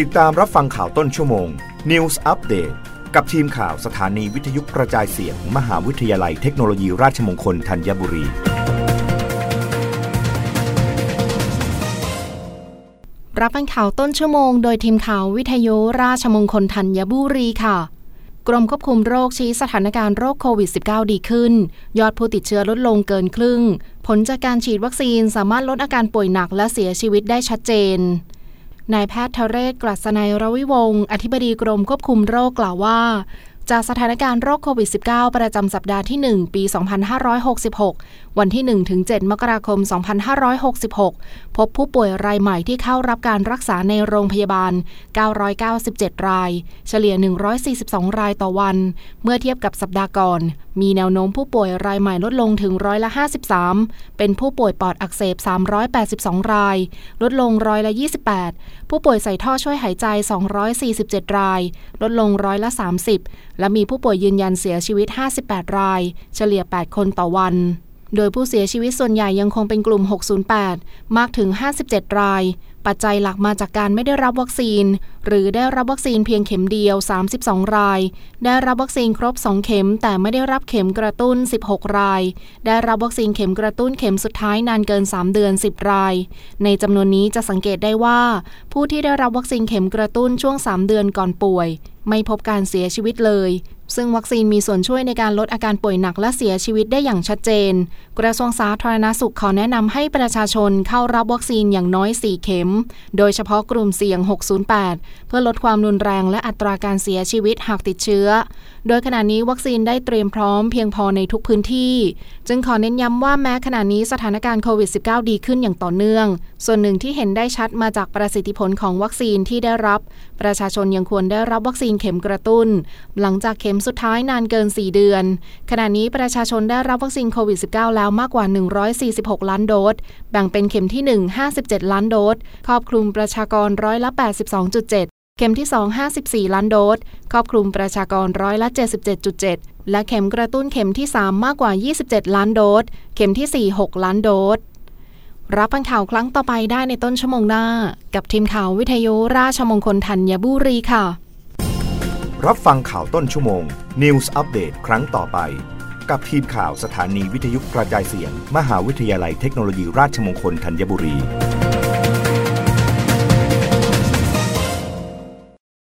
ติดตามรับฟังข่าวต้นชั่วโมง News Update กับทีมข่าวสถานีวิทยุกระจายเสียง มหาวิทยาลัยเทคโนโลยีราชมงคลธัญบุรีรับฟังข่าวต้นชั่วโมงโดยทีมข่าววิทยุราชมงคลธัญบุรีค่ะกรมควบคุมโรคชี้สถานการณ์โรคโควิด -19 ดีขึ้นยอดผู้ติดเชื้อลดลงเกินครึ่งผลจากการฉีดวัคซีนสามารถลดอาการป่วยหนักและเสียชีวิตได้ชัดเจนนายแพทย์ทเรศ กฤษณัย รวิวงศ์อธิบดีกรมควบคุมโรคกล่าวว่าจากสถานการณ์โรคโควิด -19 ประจำสัปดาห์ที่1ปี2566วันที่1ถึง7มกราคม2566พบผู้ป่วยรายใหม่ที่เข้ารับการรักษาในโรงพยาบาล997รายเฉลี่ย142รายต่อวันเมื่อเทียบกับสัปดาห์ก่อนมีแนวโน้มผู้ป่วยรายใหม่ลดลงถึง53%เป็นผู้ป่วยปอดอักเสบ382รายลดลง28%ผู้ป่วยใส่ท่อช่วยหายใจ247รายลดลง30%และมีผู้ป่วยยืนยันเสียชีวิต58รายเฉลี่ย8คนต่อวันโดยผู้เสียชีวิตส่วนใหญ่ยังคงเป็นกลุ่ม608มากถึง57รายปัจจัยหลักมาจากการไม่ได้รับวัคซีนหรือได้รับวัคซีนเพียงเข็มเดียว32รายได้รับวัคซีนครบ2เข็มแต่ไม่ได้รับเข็มกระตุ้น16รายได้รับวัคซีนเข็มกระตุ้นเข็มสุดท้ายนานเกิน3เดือน10รายในจำนวนนี้จะสังเกตได้ว่าผู้ที่ได้รับวัคซีนเข็มกระตุ้นช่วง3เดือนก่อนป่วยไม่พบการเสียชีวิตเลยซึ่งวัคซีนมีส่วนช่วยในการลดอาการป่วยหนักและเสียชีวิตได้อย่างชัดเจนกระทรวงสาธารณสุขขอแนะนำให้ประชาชนเข้ารับวัคซีนอย่างน้อย4เข็มโดยเฉพาะกลุ่มเสี่ยง608เพื่อลดความรุนแรงและอัตราการเสียชีวิตหากติดเชื้อโดยขณะนี้วัคซีนได้เตรียมพร้อมเพียงพอในทุกพื้นที่จึงขอเน้นย้ำว่าแม้ขณะนี้สถานการณ์โควิด -19 ดีขึ้นอย่างต่อเนื่องส่วนหนึ่งที่เห็นได้ชัดมาจากประสิทธิผลของวัคซีนที่ได้รับประชาชนยังควรได้รับวัคซีนเข็มกระตุ้นหลังจากเข็มสุดท้ายนานเกิน4เดือนขณะนี้ประชาชนได้รับวัคซีนโควิด -19 แล้วมากกว่า146ล้านโดสแบ่งเป็นเข็มที่1 57ล้านโดสครอบคลุมประชากรร้อยละ 82.7เข็มที่2 54ล้านโดสครอบคลุมประชากรร้อยละ 77.7 และเข็มกระตุ้นเข็มที่3มากกว่า27ล้านโดสเข็มที่4 6ล้านโดสรับฟังข่าวครั้งต่อไปได้ในต้นชั่วโมงหน้ากับทีมข่าววิทยุราชมงคลธัญบุรีค่ะรับฟังข่าวต้นชั่วโมง News Update ครั้งต่อไปกับทีมข่าวสถานีวิทยุกระจายเสียงมหาวิทยาลัยเทคโนโลยีราชมงคลธัญบุรี